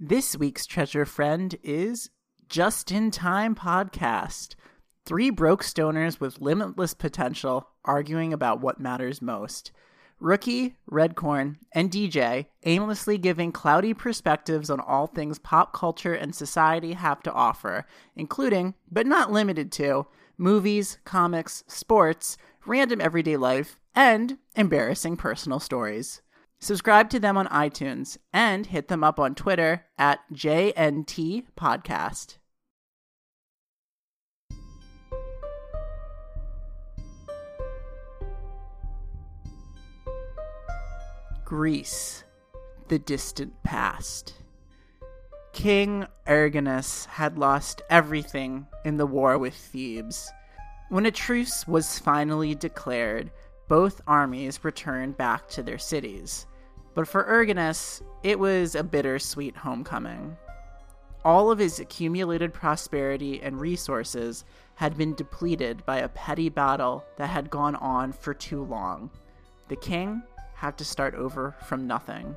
This week's treasure friend is Just in Time Podcast. Three broke stoners with limitless potential arguing about what matters most. Rookie, Redcorn, and DJ aimlessly giving cloudy perspectives on all things pop culture and society have to offer, including, but not limited to, movies, comics, sports, random everyday life, and embarrassing personal stories. Subscribe to them on iTunes and hit them up on Twitter at JNT Podcast. Greece, the distant past. King Erginus had lost everything in the war with Thebes. When a truce was finally declared, both armies returned back to their cities. But for Erginus, it was a bittersweet homecoming. All of his accumulated prosperity and resources had been depleted by a petty battle that had gone on for too long. The king had to start over from nothing.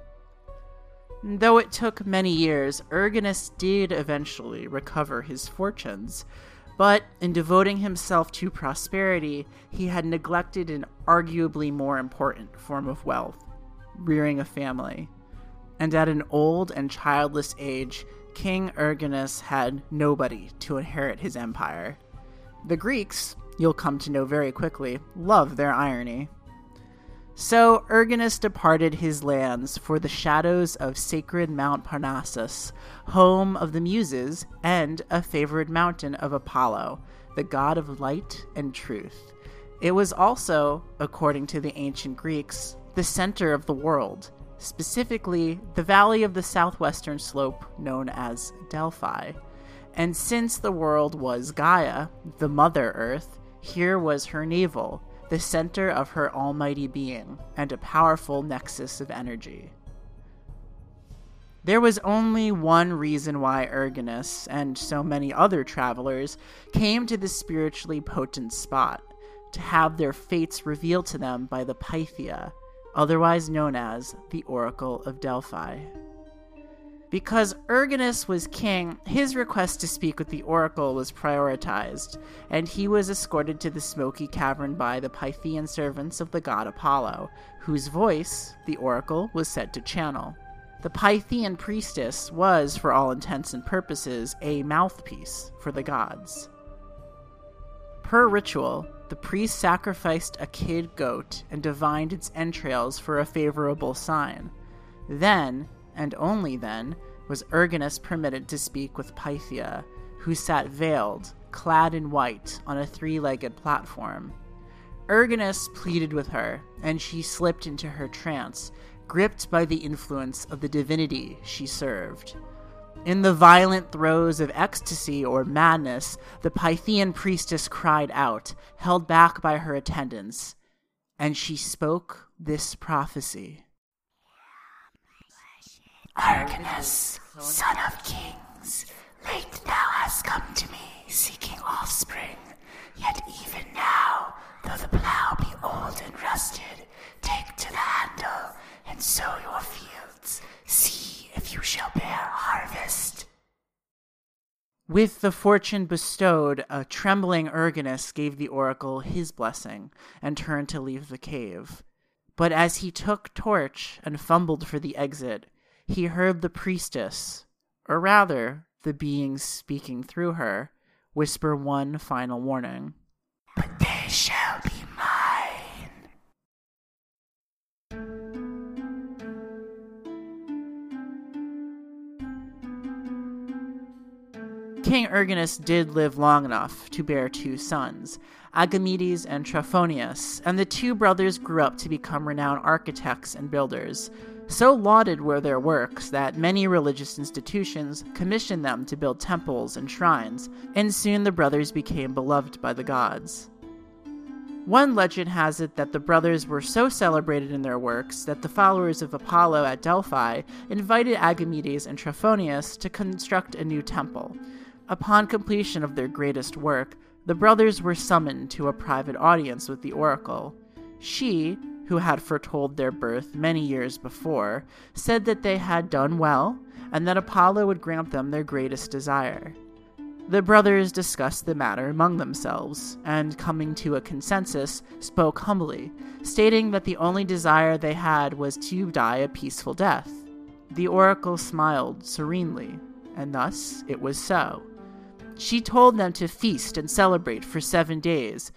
Though it took many years, Erginus did eventually recover his fortunes, but in devoting himself to prosperity, he had neglected an arguably more important form of wealth, rearing a family. And at an old and childless age, King Erginus had nobody to inherit his empire. The Greeks, you'll come to know very quickly, love their irony. So Erginus departed his lands for the shadows of sacred Mount Parnassus, home of the Muses and a favorite mountain of Apollo, the god of light and truth. It was also, according to the ancient Greeks, the center of the world, specifically the valley of the southwestern slope known as Delphi. And since the world was Gaia, the Mother Earth, here was her navel, the center of her almighty being, and a powerful nexus of energy. There was only one reason why Erginus, and so many other travelers, came to this spiritually potent spot, to have their fates revealed to them by the Pythia, otherwise known as the Oracle of Delphi. Because Erginus was king, his request to speak with the oracle was prioritized, and he was escorted to the smoky cavern by the Pythian servants of the god Apollo, whose voice the oracle was said to channel. The Pythian priestess was, for all intents and purposes, a mouthpiece for the gods. Per ritual, the priest sacrificed a kid goat and divined its entrails for a favorable sign. Then, and only then, was Erginus permitted to speak with Pythia, who sat veiled, clad in white, on a three-legged platform. Erginus pleaded with her, and she slipped into her trance, gripped by the influence of the divinity she served. In the violent throes of ecstasy or madness, the Pythian priestess cried out, held back by her attendants, and she spoke this prophecy. Erginus, son of kings, late thou hast come to me, seeking offspring. Yet even now, though the plough be old and rusted, take to the handle, and sow your fields. See if you shall bear harvest. With the fortune bestowed, a trembling Erginus gave the oracle his blessing, and turned to leave the cave. But as he took torch and fumbled for the exit, he heard the priestess, or rather, the being speaking through her, whisper one final warning. But they shall be mine. King Erginus did live long enough to bear two sons, Agamedes and Trophonius, and the two brothers grew up to become renowned architects and builders. So lauded were their works that many religious institutions commissioned them to build temples and shrines, and soon the brothers became beloved by the gods. One legend has it that the brothers were so celebrated in their works that the followers of Apollo at Delphi invited Agamedes and Trophonius to construct a new temple. Upon completion of their greatest work, the brothers were summoned to a private audience with the oracle. She, who had foretold their birth many years before, said that they had done well and that Apollo would grant them their greatest desire. The brothers discussed the matter among themselves, and coming to a consensus, spoke humbly, stating that the only desire they had was to die a peaceful death. The oracle smiled serenely, and thus it was so. She told them to feast and celebrate for 7 days,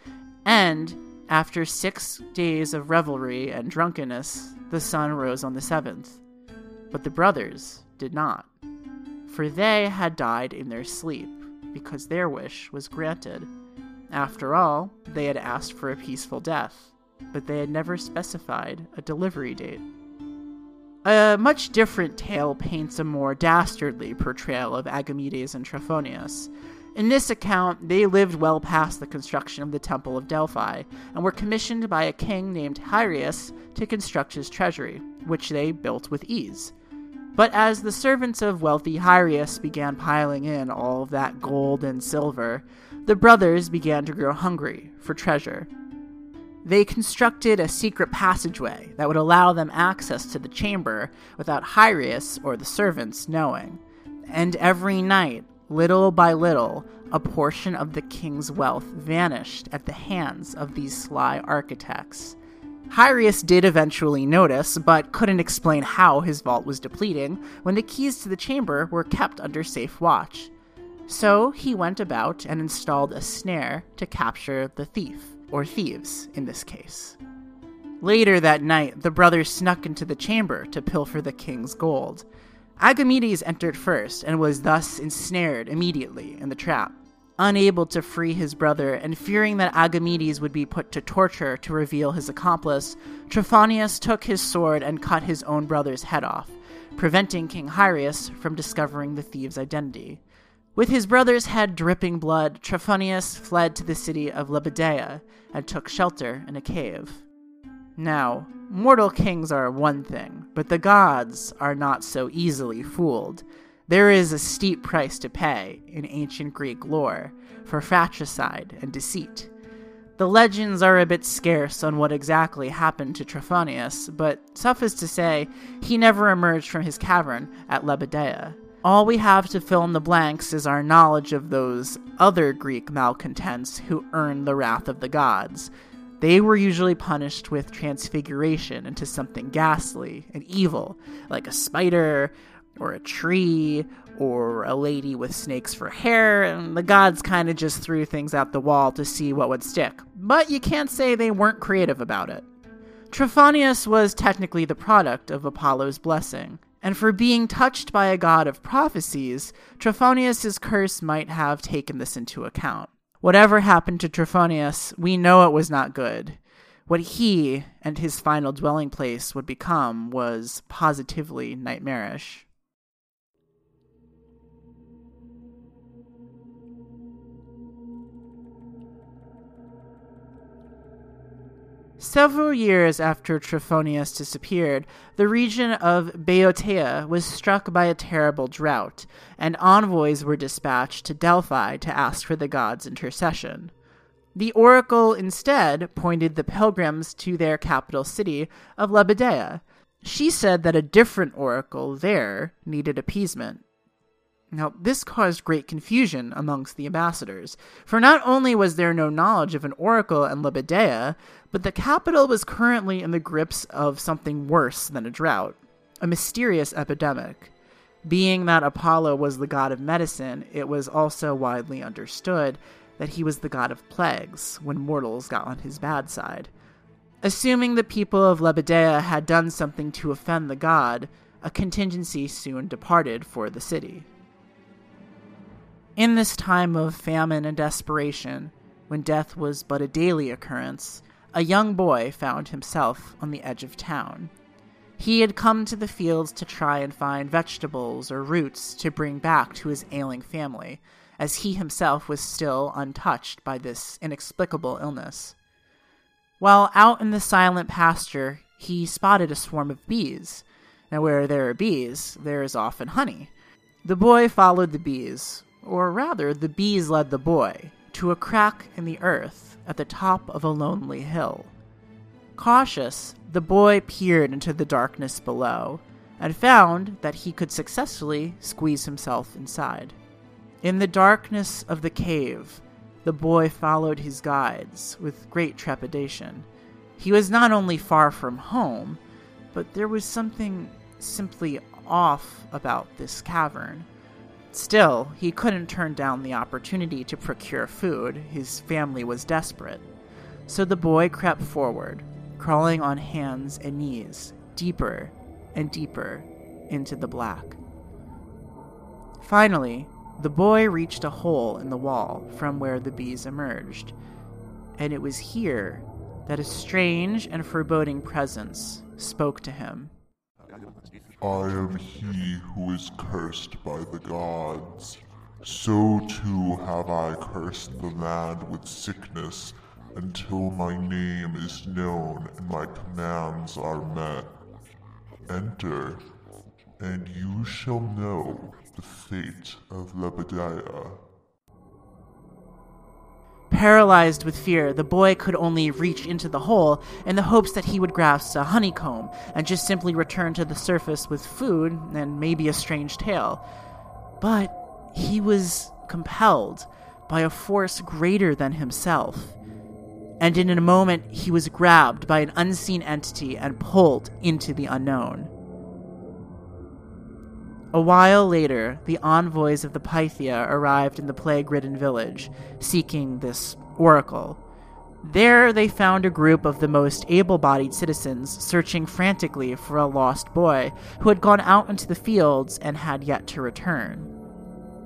and after 6 days of revelry and drunkenness, the sun rose on the 7th. But the brothers did not, for they had died in their sleep, because their wish was granted. After all, they had asked for a peaceful death, but they had never specified a delivery date. A much different tale paints a more dastardly portrayal of Agamedes and Trophonius. In this account, they lived well past the construction of the Temple of Delphi, and were commissioned by a king named Hyrieus to construct his treasury, which they built with ease. But as the servants of wealthy Hyrieus began piling in all of that gold and silver, the brothers began to grow hungry for treasure. They constructed a secret passageway that would allow them access to the chamber without Hyrieus or the servants knowing. And every night, little by little, a portion of the king's wealth vanished at the hands of these sly architects. Hyrieus did eventually notice, but couldn't explain how his vault was depleting when the keys to the chamber were kept under safe watch. So he went about and installed a snare to capture the thief, or thieves in this case. Later that night, the brothers snuck into the chamber to pilfer the king's gold. Agamedes entered first and was thus ensnared immediately in the trap. Unable to free his brother and fearing that Agamedes would be put to torture to reveal his accomplice, Trophonius took his sword and cut his own brother's head off, preventing King Hyrieus from discovering the thief's identity. With his brother's head dripping blood, Trophonius fled to the city of Lebadea and took shelter in a cave. Now, mortal kings are one thing, but the gods are not so easily fooled. There is a steep price to pay in ancient Greek lore for fratricide and deceit. The legends are a bit scarce on what exactly happened to Trophonius, but suffice to say, he never emerged from his cavern at Lebadea. All we have to fill in the blanks is our knowledge of those other Greek malcontents who earned the wrath of the gods. They were usually punished with transfiguration into something ghastly and evil, like a spider, or a tree, or a lady with snakes for hair, and the gods kind of just threw things out the wall to see what would stick. But you can't say they weren't creative about it. Trophonius was technically the product of Apollo's blessing, and for being touched by a god of prophecies, Trophonius's curse might have taken this into account. Whatever happened to Trophonius, we know it was not good. What he and his final dwelling place would become was positively nightmarish. Several years after Trophonius disappeared, the region of Boeotia was struck by a terrible drought, and envoys were dispatched to Delphi to ask for the gods' intercession. The oracle instead pointed the pilgrims to their capital city of Lebadea. She said that a different oracle there needed appeasement. Now, this caused great confusion amongst the ambassadors, for not only was there no knowledge of an oracle in Lebadea, but the capital was currently in the grips of something worse than a drought, a mysterious epidemic. Being that Apollo was the god of medicine, it was also widely understood that he was the god of plagues when mortals got on his bad side. Assuming the people of Lebadea had done something to offend the god, a contingency soon departed for the city. In this time of famine and desperation, when death was but a daily occurrence, a young boy found himself on the edge of town. He had come to the fields to try and find vegetables or roots to bring back to his ailing family, as he himself was still untouched by this inexplicable illness. While out in the silent pasture, he spotted a swarm of bees. Now, where there are bees, there is often honey. The boy followed the bees, or rather, the bees led the boy to a crack in the earth at the top of a lonely hill. Cautious, the boy peered into the darkness below, and found that he could successfully squeeze himself inside. In the darkness of the cave, the boy followed his guides with great trepidation. He was not only far from home, but there was something simply off about this cavern. Still, he couldn't turn down the opportunity to procure food. His family was desperate. So the boy crept forward, crawling on hands and knees, deeper and deeper into the black. Finally, the boy reached a hole in the wall from where the bees emerged, and it was here that a strange and foreboding presence spoke to him. I am he who is cursed by the gods. So too have I cursed the land with sickness until my name is known and my commands are met. Enter, and you shall know the fate of Lebadea. Paralyzed with fear, the boy could only reach into the hole in the hopes that he would grasp a honeycomb and just simply return to the surface with food and maybe a strange tale. But he was compelled by a force greater than himself, and in a moment he was grabbed by an unseen entity and pulled into the unknown. A while later, the envoys of the Pythia arrived in the plague-ridden village, seeking this oracle. There, they found a group of the most able-bodied citizens searching frantically for a lost boy who had gone out into the fields and had yet to return.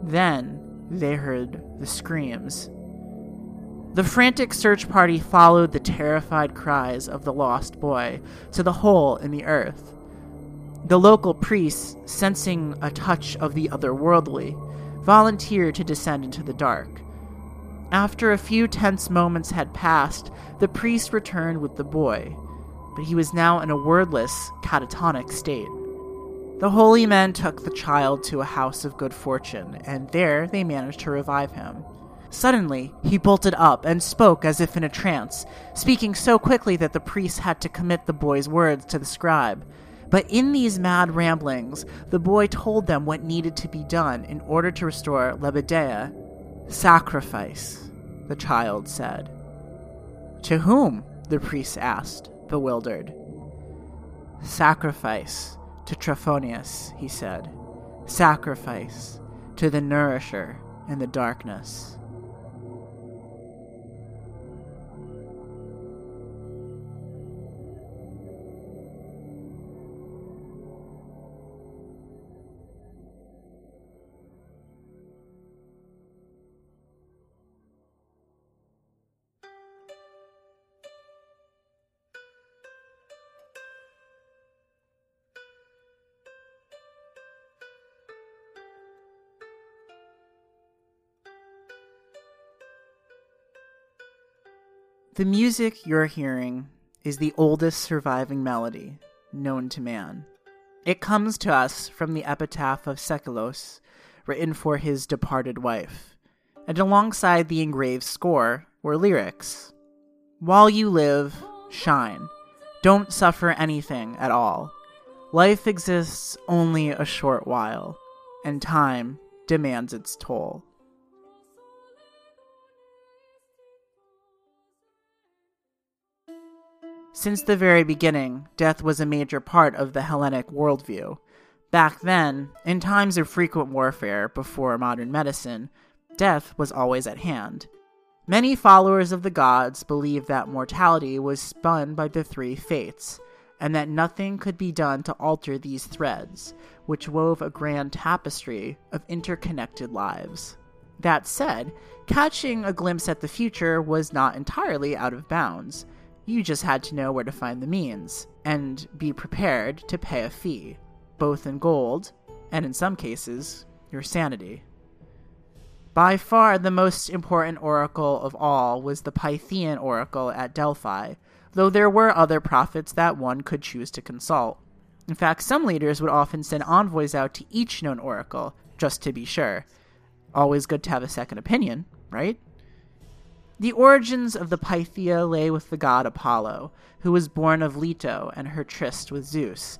Then, they heard the screams. The frantic search party followed the terrified cries of the lost boy to the hole in the earth. The local priests, sensing a touch of the otherworldly, volunteered to descend into the dark. After a few tense moments had passed, the priest returned with the boy, but he was now in a wordless, catatonic state. The holy men took the child to a house of good fortune, and there they managed to revive him. Suddenly, he bolted up and spoke as if in a trance, speaking so quickly that the priest had to commit the boy's words to the scribe. But in these mad ramblings, the boy told them what needed to be done in order to restore Lebadea. Sacrifice, the child said. To whom? The priest asked, bewildered. Sacrifice to Trophonius, he said. Sacrifice to the nourisher in the darkness. The music you're hearing is the oldest surviving melody known to man. It comes to us from the epitaph of Seikilos, written for his departed wife, and alongside the engraved score were lyrics. While you live, shine. Don't suffer anything at all. Life exists only a short while, and time demands its toll. Since the very beginning, death was a major part of the Hellenic worldview. Back then, in times of frequent warfare before modern medicine, death was always at hand. Many followers of the gods believed that mortality was spun by the three fates, and that nothing could be done to alter these threads, which wove a grand tapestry of interconnected lives. That said, catching a glimpse at the future was not entirely out of bounds. You just had to know where to find the means, and be prepared to pay a fee, both in gold, and in some cases, your sanity. By far the most important oracle of all was the Pythian oracle at Delphi, though there were other prophets that one could choose to consult. In fact, some leaders would often send envoys out to each known oracle, just to be sure. Always good to have a second opinion, right? The origins of the Pythia lay with the god Apollo, who was born of Leto and her tryst with Zeus.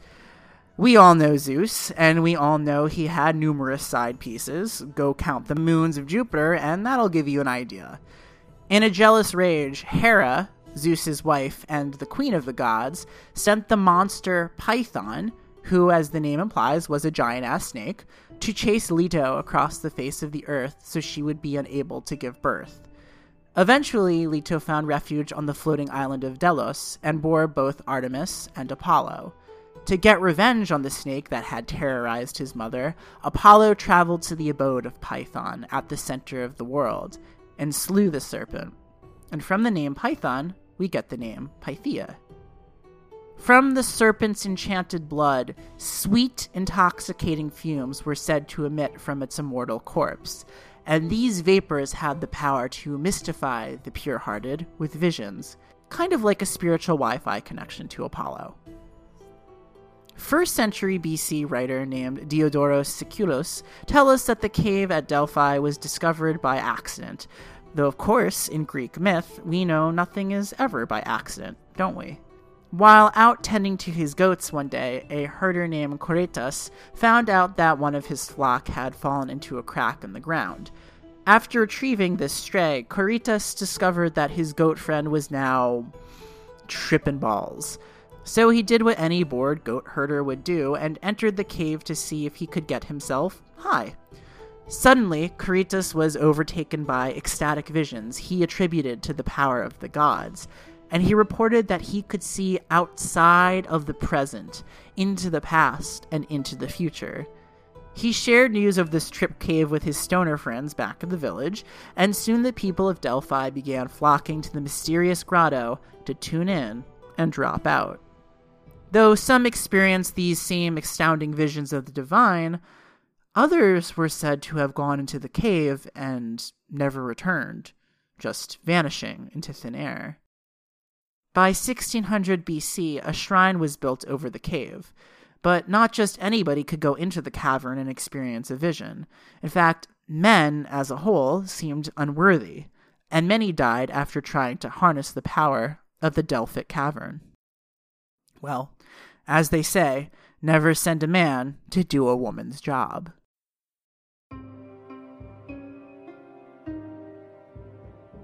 We all know Zeus, and we all know he had numerous side pieces. Go count the moons of Jupiter, and that'll give you an idea. In a jealous rage, Hera, Zeus's wife and the queen of the gods, sent the monster Python, who, as the name implies, was a giant-ass snake, to chase Leto across the face of the earth so she would be unable to give birth. Eventually, Leto found refuge on the floating island of Delos and bore both Artemis and Apollo. To get revenge on the snake that had terrorized his mother, Apollo traveled to the abode of Python at the center of the world and slew the serpent. And from the name Python, we get the name Pythia. From the serpent's enchanted blood, sweet, intoxicating fumes were said to emit from its immortal corpse, and these vapors had the power to mystify the pure-hearted with visions, kind of like a spiritual Wi-Fi connection to Apollo. 1st century BC writer named Diodorus Siculus tells us that the cave at Delphi was discovered by accident, though of course, in Greek myth, we know nothing is ever by accident, don't we? While out tending to his goats one day, a herder named Coritas found out that one of his flock had fallen into a crack in the ground. After retrieving this stray, Coritas discovered that his goat friend was now tripping balls. So he did what any bored goat herder would do and entered the cave to see if he could get himself high. Suddenly, Coritas was overtaken by ecstatic visions he attributed to the power of the gods, and he reported that he could see outside of the present, into the past, and into the future. He shared news of this trip cave with his stoner friends back in the village, and soon the people of Delphi began flocking to the mysterious grotto to tune in and drop out. Though some experienced these same astounding visions of the divine, others were said to have gone into the cave and never returned, just vanishing into thin air. By 1600 BC, a shrine was built over the cave, but not just anybody could go into the cavern and experience a vision. In fact, men as a whole seemed unworthy, and many died after trying to harness the power of the Delphic cavern. Well, as they say, never send a man to do a woman's job.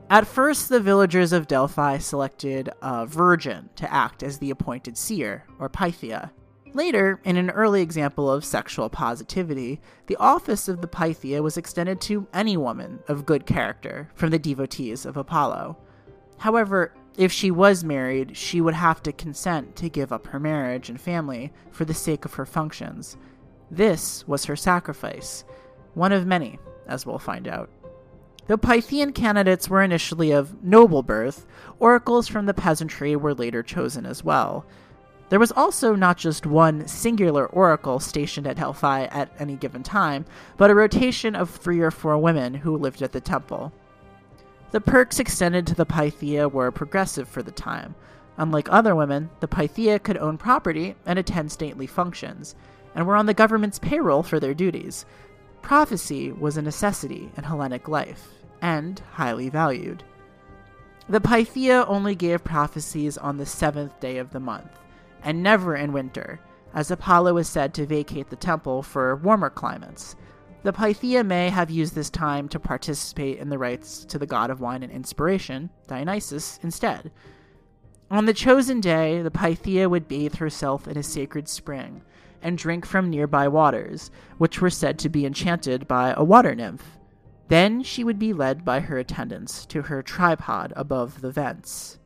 At first, the villagers of Delphi selected a virgin to act as the appointed seer, or Pythia. Later, in an early example of sexual positivity, the office of the Pythia was extended to any woman of good character from the devotees of Apollo. However, if she was married, she would have to consent to give up her marriage and family for the sake of her functions. This was her sacrifice, one of many, as we'll find out. Though Pythian candidates were initially of noble birth, oracles from the peasantry were later chosen as well. There was also not just one singular oracle stationed at Delphi at any given time, but a rotation of 3 or 4 women who lived at the temple. The perks extended to the Pythia were progressive for the time. Unlike other women, the Pythia could own property and attend stately functions, and were on the government's payroll for their duties. Prophecy was a necessity in Hellenic life, and highly valued. The Pythia only gave prophecies on the 7th day of the month, and never in winter, as Apollo is said to vacate the temple for warmer climates. The Pythia may have used this time to participate in the rites to the god of wine and inspiration, Dionysus, instead. On the chosen day, the Pythia would bathe herself in a sacred spring, and drink from nearby waters, which were said to be enchanted by a water nymph. Then she would be led by her attendants to her tripod above the vents.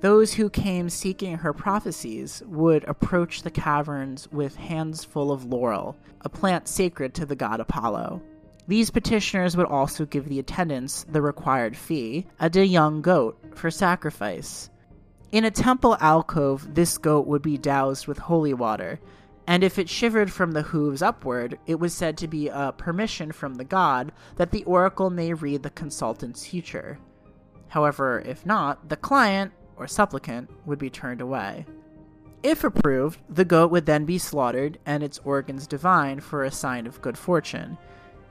Those who came seeking her prophecies would approach the caverns with hands full of laurel, a plant sacred to the god Apollo. These petitioners would also give the attendants the required fee, a young goat, for sacrifice. In a temple alcove, this goat would be doused with holy water, and if it shivered from the hooves upward, it was said to be a permission from the god that the oracle may read the consultant's future. However, if not, the client, or supplicant, would be turned away. If approved, the goat would then be slaughtered and its organs divined for a sign of good fortune.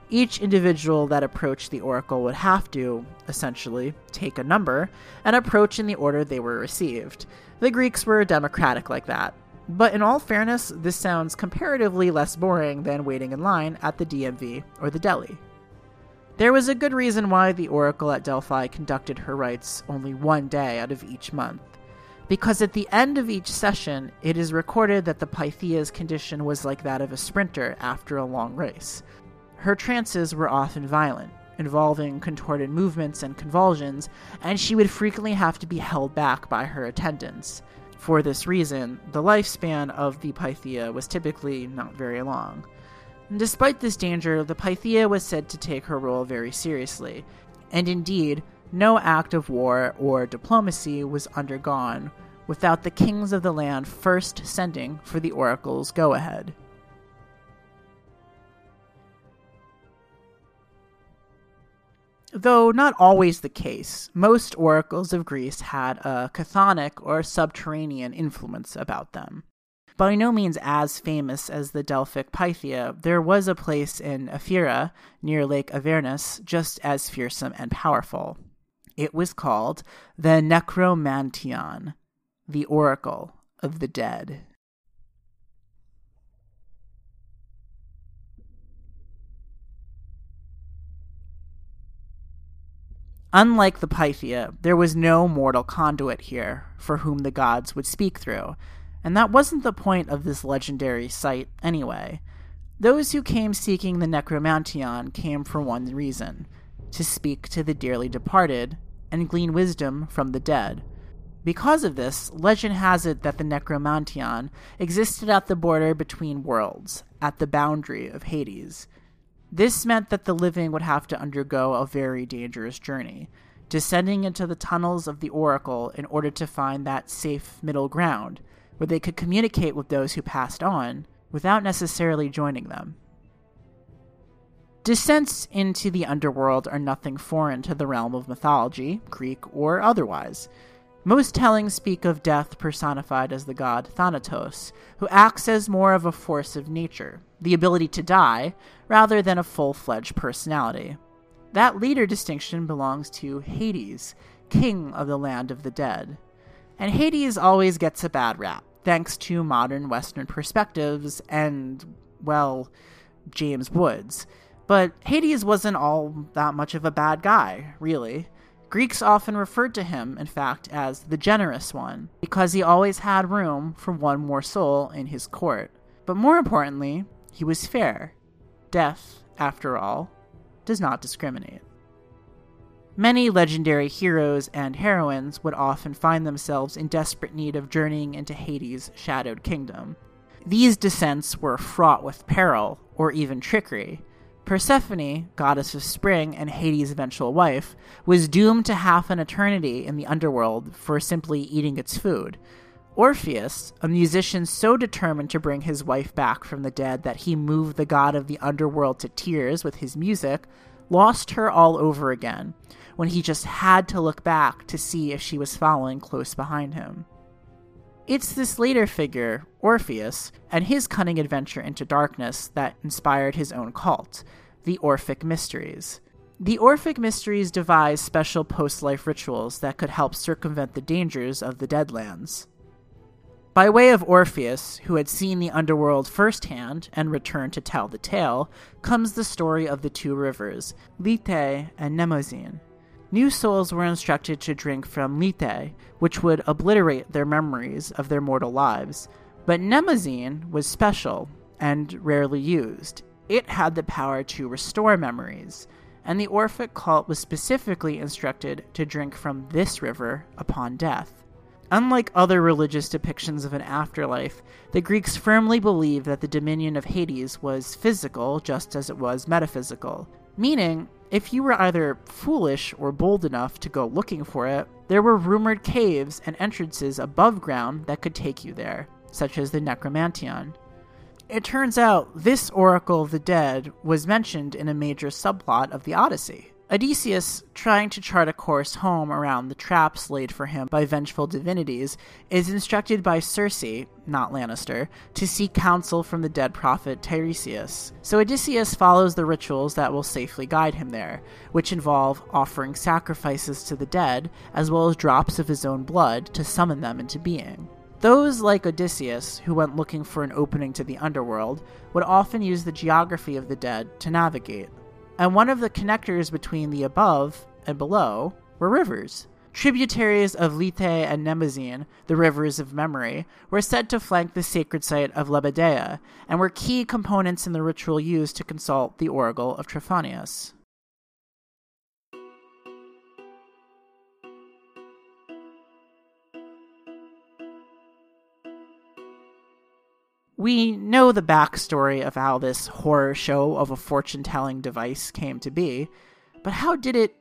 Each individual that approached the oracle would have to, essentially, take a number and approach in the order they were received. The Greeks were democratic like that. But in all fairness, this sounds comparatively less boring than waiting in line at the DMV or the deli. There was a good reason why the Oracle at Delphi conducted her rites only one day out of each month, because at the end of each session, it is recorded that the Pythia's condition was like that of a sprinter after a long race. Her trances were often violent, involving contorted movements and convulsions, and she would frequently have to be held back by her attendants. For this reason, the lifespan of the Pythia was typically not very long. Despite this danger, the Pythia was said to take her role very seriously, and indeed, no act of war or diplomacy was undergone without the kings of the land first sending for the oracle's go-ahead. Though not always the case, most oracles of Greece had a chthonic or subterranean influence about them. By no means as famous as the Delphic Pythia, there was a place in Ephyra, near Lake Avernus, just as fearsome and powerful. It was called the Necromantion, the Oracle of the Dead. Unlike the Pythia, there was no mortal conduit here for whom the gods would speak through, and that wasn't the point of this legendary site anyway. Those who came seeking the Necromantion came for one reason: to speak to the dearly departed and glean wisdom from the dead. Because of this, legend has it that the Necromantion existed at the border between worlds, at the boundary of Hades. This meant that the living would have to undergo a very dangerous journey, descending into the tunnels of the Oracle in order to find that safe middle ground, where they could communicate with those who passed on without necessarily joining them. Descents into the underworld are nothing foreign to the realm of mythology, Greek or otherwise. Most tellings speak of death personified as the god Thanatos, who acts as more of a force of nature, the ability to die, rather than a full-fledged personality. That later distinction belongs to Hades, king of the land of the dead. And Hades always gets a bad rap, thanks to modern Western perspectives and, well, James Woods. But Hades wasn't all that much of a bad guy, really. Greeks often referred to him, in fact, as the generous one, because he always had room for one more soul in his court. But more importantly, he was fair. Death, after all, does not discriminate. Many legendary heroes and heroines would often find themselves in desperate need of journeying into Hades' shadowed kingdom. These descents were fraught with peril, or even trickery. Persephone, goddess of spring and Hades' eventual wife, was doomed to half an eternity in the underworld for simply eating its food. Orpheus, a musician so determined to bring his wife back from the dead that he moved the god of the underworld to tears with his music, lost her all over again, when he just had to look back to see if she was following close behind him. It's this later figure, Orpheus, and his cunning adventure into darkness that inspired his own cult, the Orphic Mysteries. The Orphic Mysteries devised special post-life rituals that could help circumvent the dangers of the Deadlands. By way of Orpheus, who had seen the underworld firsthand and returned to tell the tale, comes the story of the two rivers, Lethe and Mnemosyne. New souls were instructed to drink from Lethe, which would obliterate their memories of their mortal lives. But Mnemosyne was special and rarely used. It had the power to restore memories, and the Orphic cult was specifically instructed to drink from this river upon death. Unlike other religious depictions of an afterlife, the Greeks firmly believed that the dominion of Hades was physical just as it was metaphysical, meaning, if you were either foolish or bold enough to go looking for it, there were rumored caves and entrances above ground that could take you there, such as the Necromantion. It turns out this Oracle of the Dead was mentioned in a major subplot of the Odyssey. Odysseus, trying to chart a course home around the traps laid for him by vengeful divinities, is instructed by Circe, not Lannister, to seek counsel from the dead prophet Tiresias. So Odysseus follows the rituals that will safely guide him there, which involve offering sacrifices to the dead, as well as drops of his own blood to summon them into being. Those like Odysseus, who went looking for an opening to the underworld, would often use the geography of the dead to navigate. And one of the connectors between the above and below were rivers. Tributaries of Lethe and Mnemosyne, the rivers of memory, were said to flank the sacred site of Lebadea, and were key components in the ritual used to consult the oracle of Trophonius. We know the backstory of how this horror show of a fortune-telling device came to be, but how did it,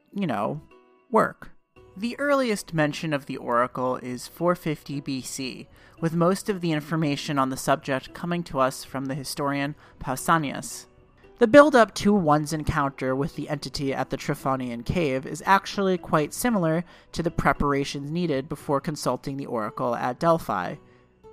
work? The earliest mention of the oracle is 450 BC, with most of the information on the subject coming to us from the historian Pausanias. The build-up to one's encounter with the entity at the Trophonian cave is actually quite similar to the preparations needed before consulting the oracle at Delphi.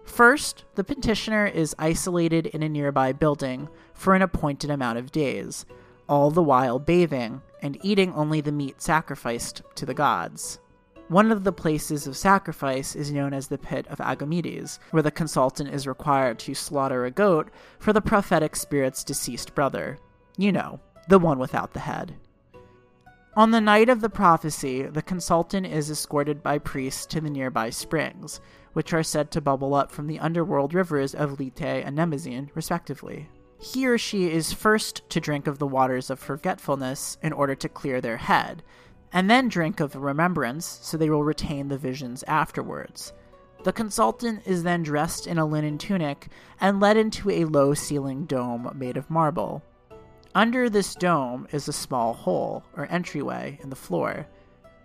First, the petitioner is isolated in a nearby building for an appointed amount of days, all the while bathing and eating only the meat sacrificed to the gods. One of the places of sacrifice is known as the Pit of Agamedes, where the consultant is required to slaughter a goat for the prophetic spirit's deceased brother. The one without the head. On the night of the prophecy, the consultant is escorted by priests to the nearby springs, which are said to bubble up from the underworld rivers of Lethe and Mnemosyne, respectively. He or she is first to drink of the waters of forgetfulness in order to clear their head, and then drink of remembrance so they will retain the visions afterwards. The consultant is then dressed in a linen tunic and led into a low-ceilinged dome made of marble. Under this dome is a small hole, or entryway, in the floor.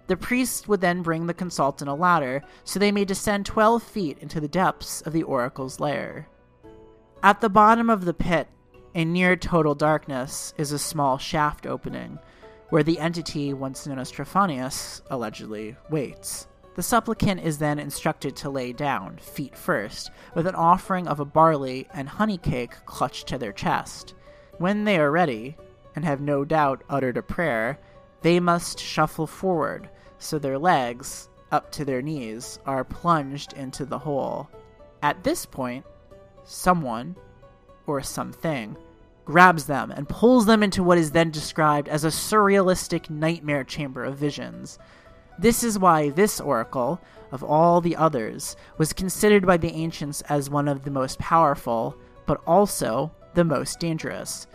The priest would then bring the consultant a ladder so they may descend 12 feet into the depths of the oracle's lair. At the bottom of the pit, in near total darkness, is a small shaft opening, where the entity, once known as Trophonius, allegedly waits. The supplicant is then instructed to lay down, feet first, with an offering of a barley and honey cake clutched to their chest. When they are ready, and have no doubt uttered a prayer, they must shuffle forward, so their legs, up to their knees, are plunged into the hole. At this point, someone, or something, grabs them and pulls them into what is then described as a surrealistic nightmare chamber of visions. This is why this oracle, of all the others, was considered by the ancients as one of the most powerful, but also the most dangerous.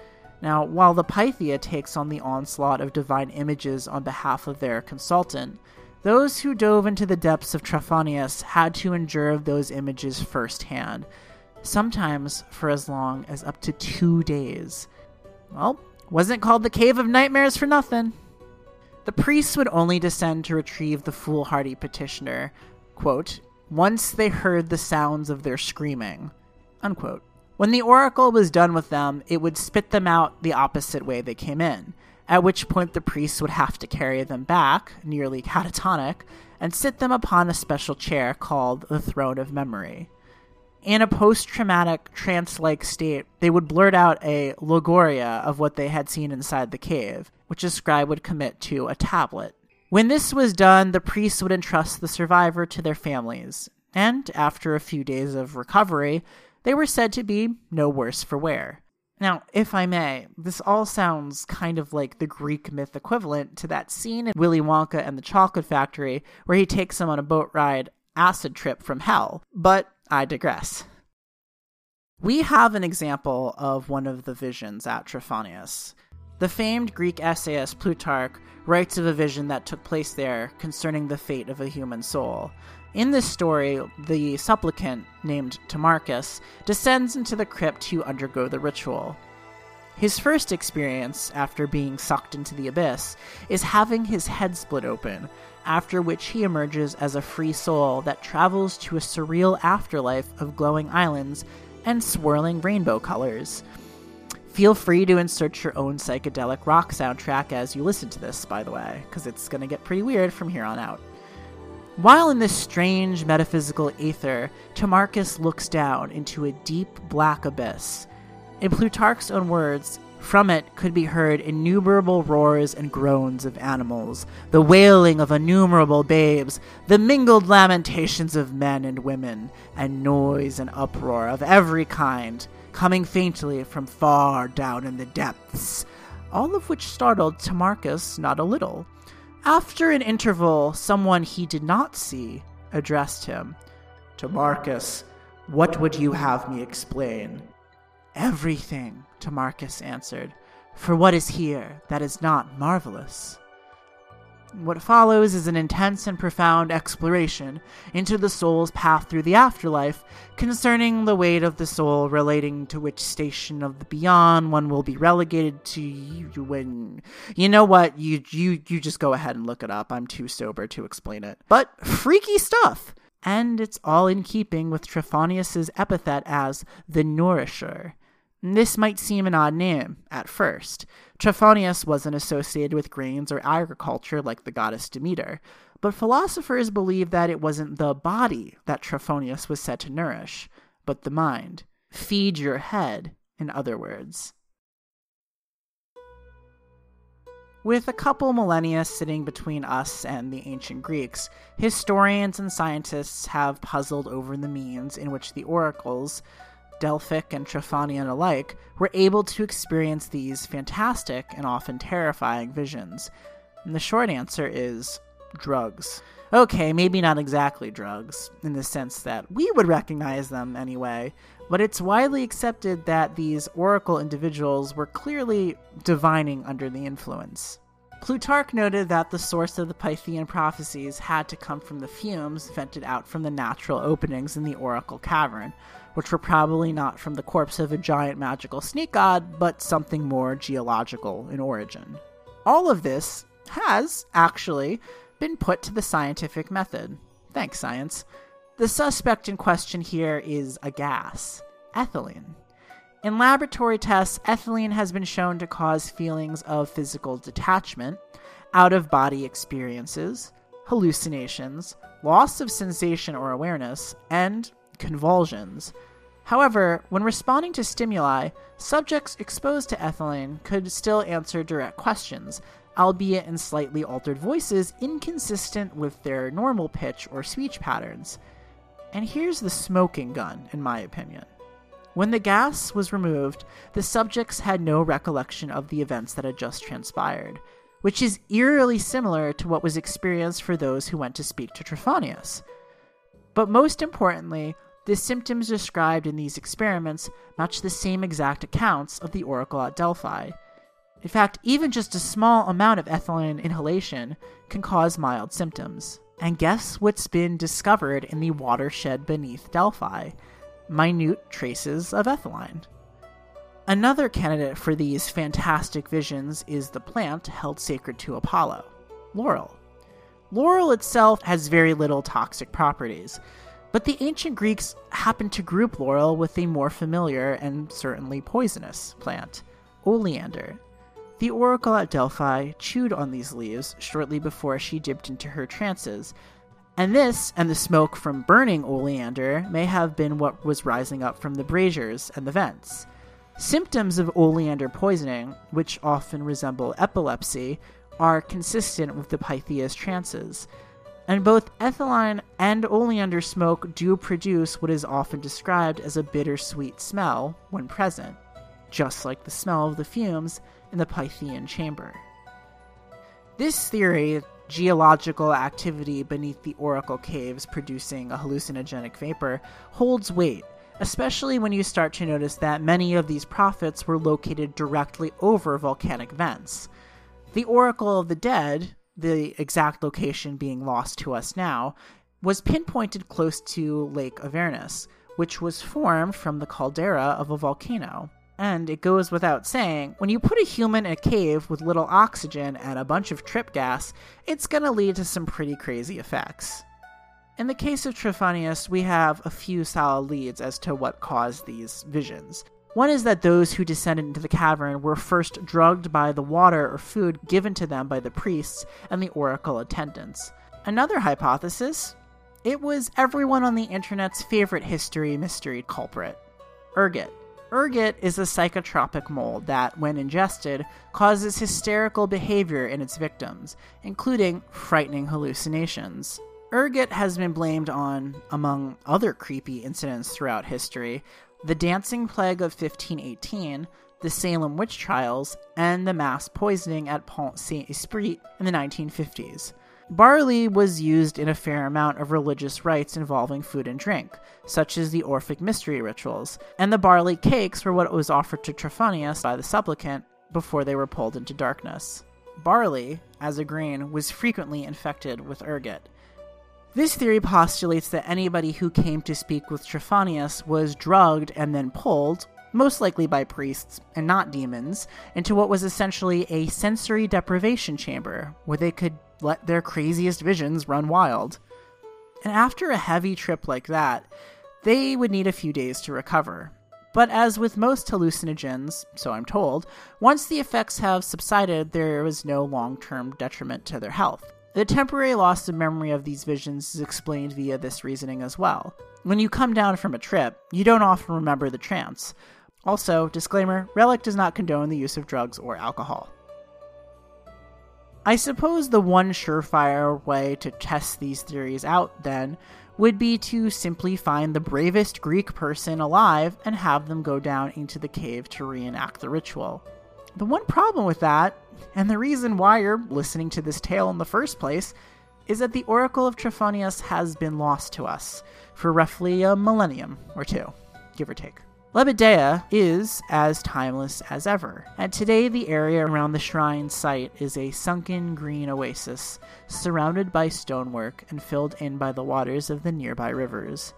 Now, while the Pythia takes on the onslaught of divine images on behalf of their consultant, those who dove into the depths of Trophonius had to endure those images firsthand, sometimes for as long as up to 2 days. Well, wasn't called the Cave of Nightmares for nothing. The priests would only descend to retrieve the foolhardy petitioner, quote, once they heard the sounds of their screaming, unquote. When the oracle was done with them, it would spit them out the opposite way they came in, at which point the priests would have to carry them back, nearly catatonic, and sit them upon a special chair called the Throne of Memory. In a post-traumatic, trance-like state, they would blurt out a logoria of what they had seen inside the cave, which a scribe would commit to a tablet. When this was done, the priests would entrust the survivor to their families, and, after a few days of recovery, they were said to be no worse for wear. Now, if I may, this all sounds kind of like the Greek myth equivalent to that scene in Willy Wonka and the Chocolate Factory where he takes them on a boat ride acid trip from hell, but I digress. We have an example of one of the visions at Trophonius. The famed Greek essayist Plutarch writes of a vision that took place there concerning the fate of a human soul. In this story, the supplicant, named Timarchus, descends into the crypt to undergo the ritual. His first experience, after being sucked into the abyss, is having his head split open, after which he emerges as a free soul that travels to a surreal afterlife of glowing islands and swirling rainbow colors. Feel free to insert your own psychedelic rock soundtrack as you listen to this, by the way, because it's going to get pretty weird from here on out. While in this strange metaphysical aether, Timarchus looks down into a deep black abyss. In Plutarch's own words, From it could be heard innumerable roars and groans of animals, the wailing of innumerable babes, the mingled lamentations of men and women, and noise and uproar of every kind, coming faintly from far down in the depths, all of which startled Timarchus not a little. After an interval, someone he did not see addressed him. "Timarchus, what would you have me explain?" "Everything," Timarchus answered, "for what is here that is not marvelous?" What follows is an intense and profound exploration into the soul's path through the afterlife, concerning the weight of the soul, relating to which station of the beyond one will be relegated to when... You know what? You just go ahead and look it up. I'm too sober to explain it. But freaky stuff! And it's all in keeping with Trophonius's epithet as the Nourisher. This might seem an odd name at first. Trophonius wasn't associated with grains or agriculture like the goddess Demeter, but philosophers believe that it wasn't the body that Trophonius was said to nourish, but the mind. Feed your head, in other words. With a couple millennia sitting between us and the ancient Greeks, historians and scientists have puzzled over the means in which the oracles, Delphic and Trophonian alike, were able to experience these fantastic and often terrifying visions. And the short answer is drugs. Okay, maybe not exactly drugs, in the sense that we would recognize them anyway, but it's widely accepted that these oracle individuals were clearly divining under the influence. Plutarch noted that the source of the Pythian prophecies had to come from the fumes vented out from the natural openings in the oracle cavern, which were probably not from the corpse of a giant magical snake god, but something more geological in origin. All of this has, actually, been put to the scientific method. Thanks, science. The suspect in question here is a gas, ethylene. In laboratory tests, ethylene has been shown to cause feelings of physical detachment, out-of-body experiences, hallucinations, loss of sensation or awareness, and convulsions. However, when responding to stimuli, subjects exposed to ethylene could still answer direct questions, albeit in slightly altered voices inconsistent with their normal pitch or speech patterns. And here's the smoking gun, in my opinion. When the gas was removed, the subjects had no recollection of the events that had just transpired, which is eerily similar to what was experienced for those who went to speak to Trophonius. But most importantly, the symptoms described in these experiments match the same exact accounts of the oracle at Delphi. In fact, even just a small amount of ethylene inhalation can cause mild symptoms. And guess what's been discovered in the watershed beneath Delphi? Minute traces of ethylene. Another candidate for these fantastic visions is the plant held sacred to Apollo, laurel. Laurel itself has very little toxic properties, but the ancient Greeks happened to group laurel with a more familiar and certainly poisonous plant, oleander. The oracle at Delphi chewed on these leaves shortly before she dipped into her trances, and this and the smoke from burning oleander may have been what was rising up from the braziers and the vents. Symptoms of oleander poisoning, which often resemble epilepsy, are consistent with the Pythia's trances, and both ethylene and oleander smoke do produce what is often described as a bittersweet smell when present, just like the smell of the fumes in the Pythian chamber. This theory, geological activity beneath the oracle caves producing a hallucinogenic vapor, holds weight, especially when you start to notice that many of these prophets were located directly over volcanic vents. The Oracle of the Dead, the exact location being lost to us now, was pinpointed close to Lake Avernus, which was formed from the caldera of a volcano. And it goes without saying, when you put a human in a cave with little oxygen and a bunch of trip gas, it's going to lead to some pretty crazy effects. In the case of Trophonius, we have a few solid leads as to what caused these visions. One is that those who descended into the cavern were first drugged by the water or food given to them by the priests and the oracle attendants. Another hypothesis? It was everyone on the internet's favorite history mystery culprit, Ergot. Ergot is a psychotropic mold that, when ingested, causes hysterical behavior in its victims, including frightening hallucinations. Ergot has been blamed on, among other creepy incidents throughout history, the Dancing Plague of 1518, the Salem Witch Trials, and the mass poisoning at Pont Saint-Esprit in the 1950s. Barley was used in a fair amount of religious rites involving food and drink, such as the Orphic Mystery rituals, and the barley cakes were what was offered to Trophonius by the supplicant before they were pulled into darkness. Barley, as a grain, was frequently infected with ergot. This theory postulates that anybody who came to speak with Trophonius was drugged and then pulled, most likely by priests and not demons, into what was essentially a sensory deprivation chamber where they could let their craziest visions run wild. And after a heavy trip like that, they would need a few days to recover. But as with most hallucinogens, so I'm told, once the effects have subsided, there is no long-term detriment to their health. The temporary loss of memory of these visions is explained via this reasoning as well. When you come down from a trip, you don't often remember the trance. Also, disclaimer, Relic does not condone the use of drugs or alcohol. I suppose the one surefire way to test these theories out, then, would be to simply find the bravest Greek person alive and have them go down into the cave to reenact the ritual. The one problem with that, and the reason why you're listening to this tale in the first place, is that the Oracle of Trophonius has been lost to us for roughly a millennium or two, give or take. Lebadea is as timeless as ever, and today the area around the shrine site is a sunken green oasis, surrounded by stonework and filled in by the waters of the nearby rivers.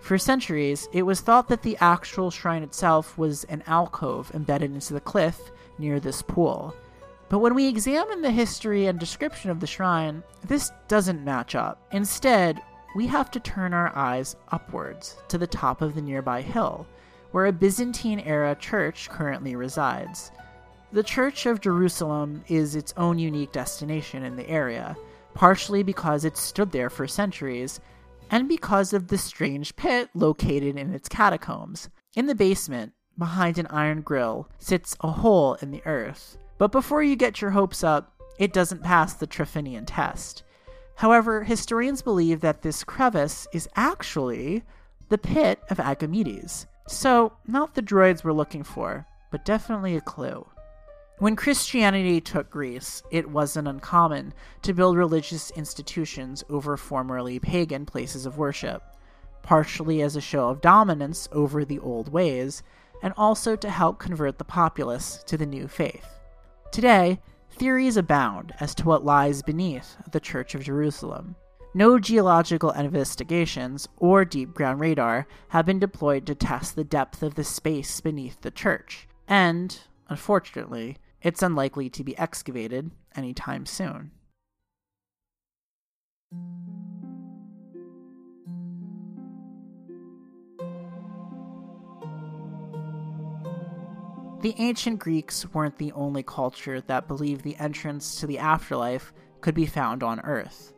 For centuries, it was thought that the actual shrine itself was an alcove embedded into the cliff near this pool. But when we examine the history and description of the shrine, this doesn't match up. Instead, we have to turn our eyes upwards, to the top of the nearby hill, where a Byzantine-era church currently resides. The Church of Jerusalem is its own unique destination in the area, partially because it stood there for centuries, and because of the strange pit located in its catacombs. In the basement, behind an iron grill, sits a hole in the earth. But before you get your hopes up, it doesn't pass the Trophonian test. However, historians believe that this crevice is actually the pit of Agamedes. So, not the droids we're looking for, but definitely a clue. When Christianity took Greece, it wasn't uncommon to build religious institutions over formerly pagan places of worship, partially as a show of dominance over the old ways, and also to help convert the populace to the new faith. Today, theories abound as to what lies beneath the Church of Jerusalem. No geological investigations or deep ground radar have been deployed to test the depth of the space beneath the church, and, unfortunately, it's unlikely to be excavated anytime soon. The ancient Greeks weren't the only culture that believed the entrance to the afterlife could be found on Earth.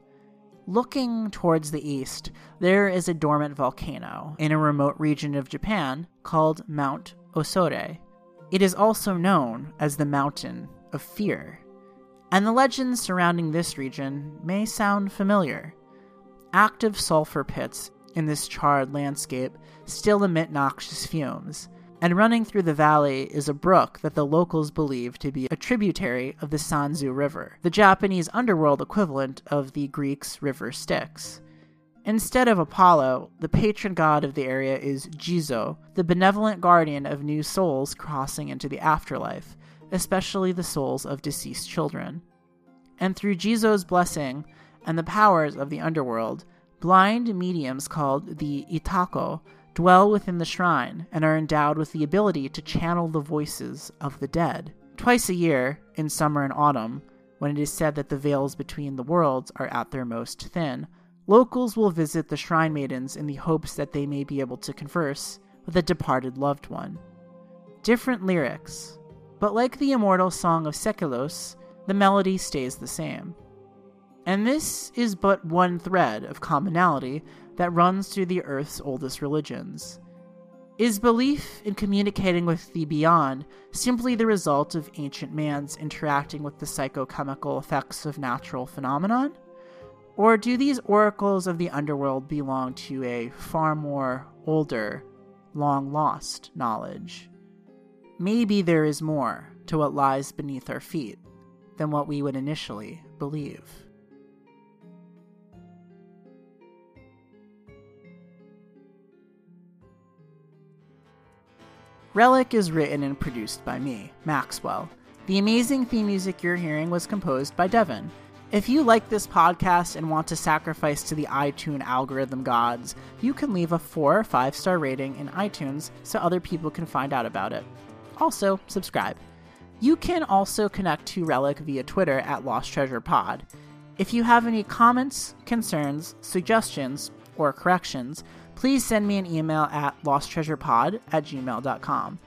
Looking towards the east, there is a dormant volcano in a remote region of Japan called Mount Osore. It is also known as the Mountain of Fear, and the legends surrounding this region may sound familiar. Active sulfur pits in this charred landscape still emit noxious fumes, and running through the valley is a brook that the locals believe to be a tributary of the Sanzu River, the Japanese underworld equivalent of the Greeks' river Styx. Instead of Apollo, the patron god of the area is Jizo, the benevolent guardian of new souls crossing into the afterlife, especially the souls of deceased children. And through Jizo's blessing and the powers of the underworld, blind mediums called the Itako dwell within the shrine and are endowed with the ability to channel the voices of the dead. Twice a year, in summer and autumn, when it is said that the veils between the worlds are at their most thin, locals will visit the shrine maidens in the hopes that they may be able to converse with a departed loved one. Different lyrics, but like the immortal song of Seikilos, the melody stays the same. And this is but one thread of commonality that runs through the Earth's oldest religions. Is belief in communicating with the beyond simply the result of ancient man's interacting with the psychochemical effects of natural phenomenon? Or do these oracles of the underworld belong to a far more older, long-lost knowledge? Maybe there is more to what lies beneath our feet than what we would initially believe. Relic is written and produced by me, Maxwell. The amazing theme music you're hearing was composed by Devin. If you like this podcast and want to sacrifice to the iTunes algorithm gods, you can leave a 4 or 5-star rating in iTunes so other people can find out about it. Also, subscribe. You can also connect to Relic via Twitter at Lost Treasure Pod. If you have any comments, concerns, suggestions, or corrections, please send me an email at losttreasurepod@gmail.com.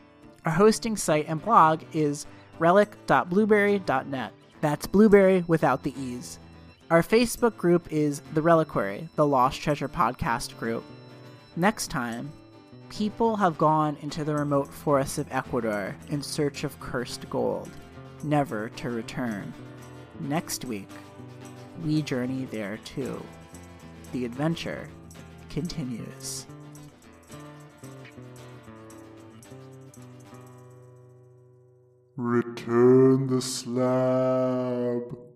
Our hosting site and blog is relic.blueberry.net. That's blueberry without the E's. Our Facebook group is The Reliquary, the Lost Treasure Podcast group. Next time, people have gone into the remote forests of Ecuador in search of cursed gold, never to return. Next week, we journey there too. The adventure continues. Return the slab.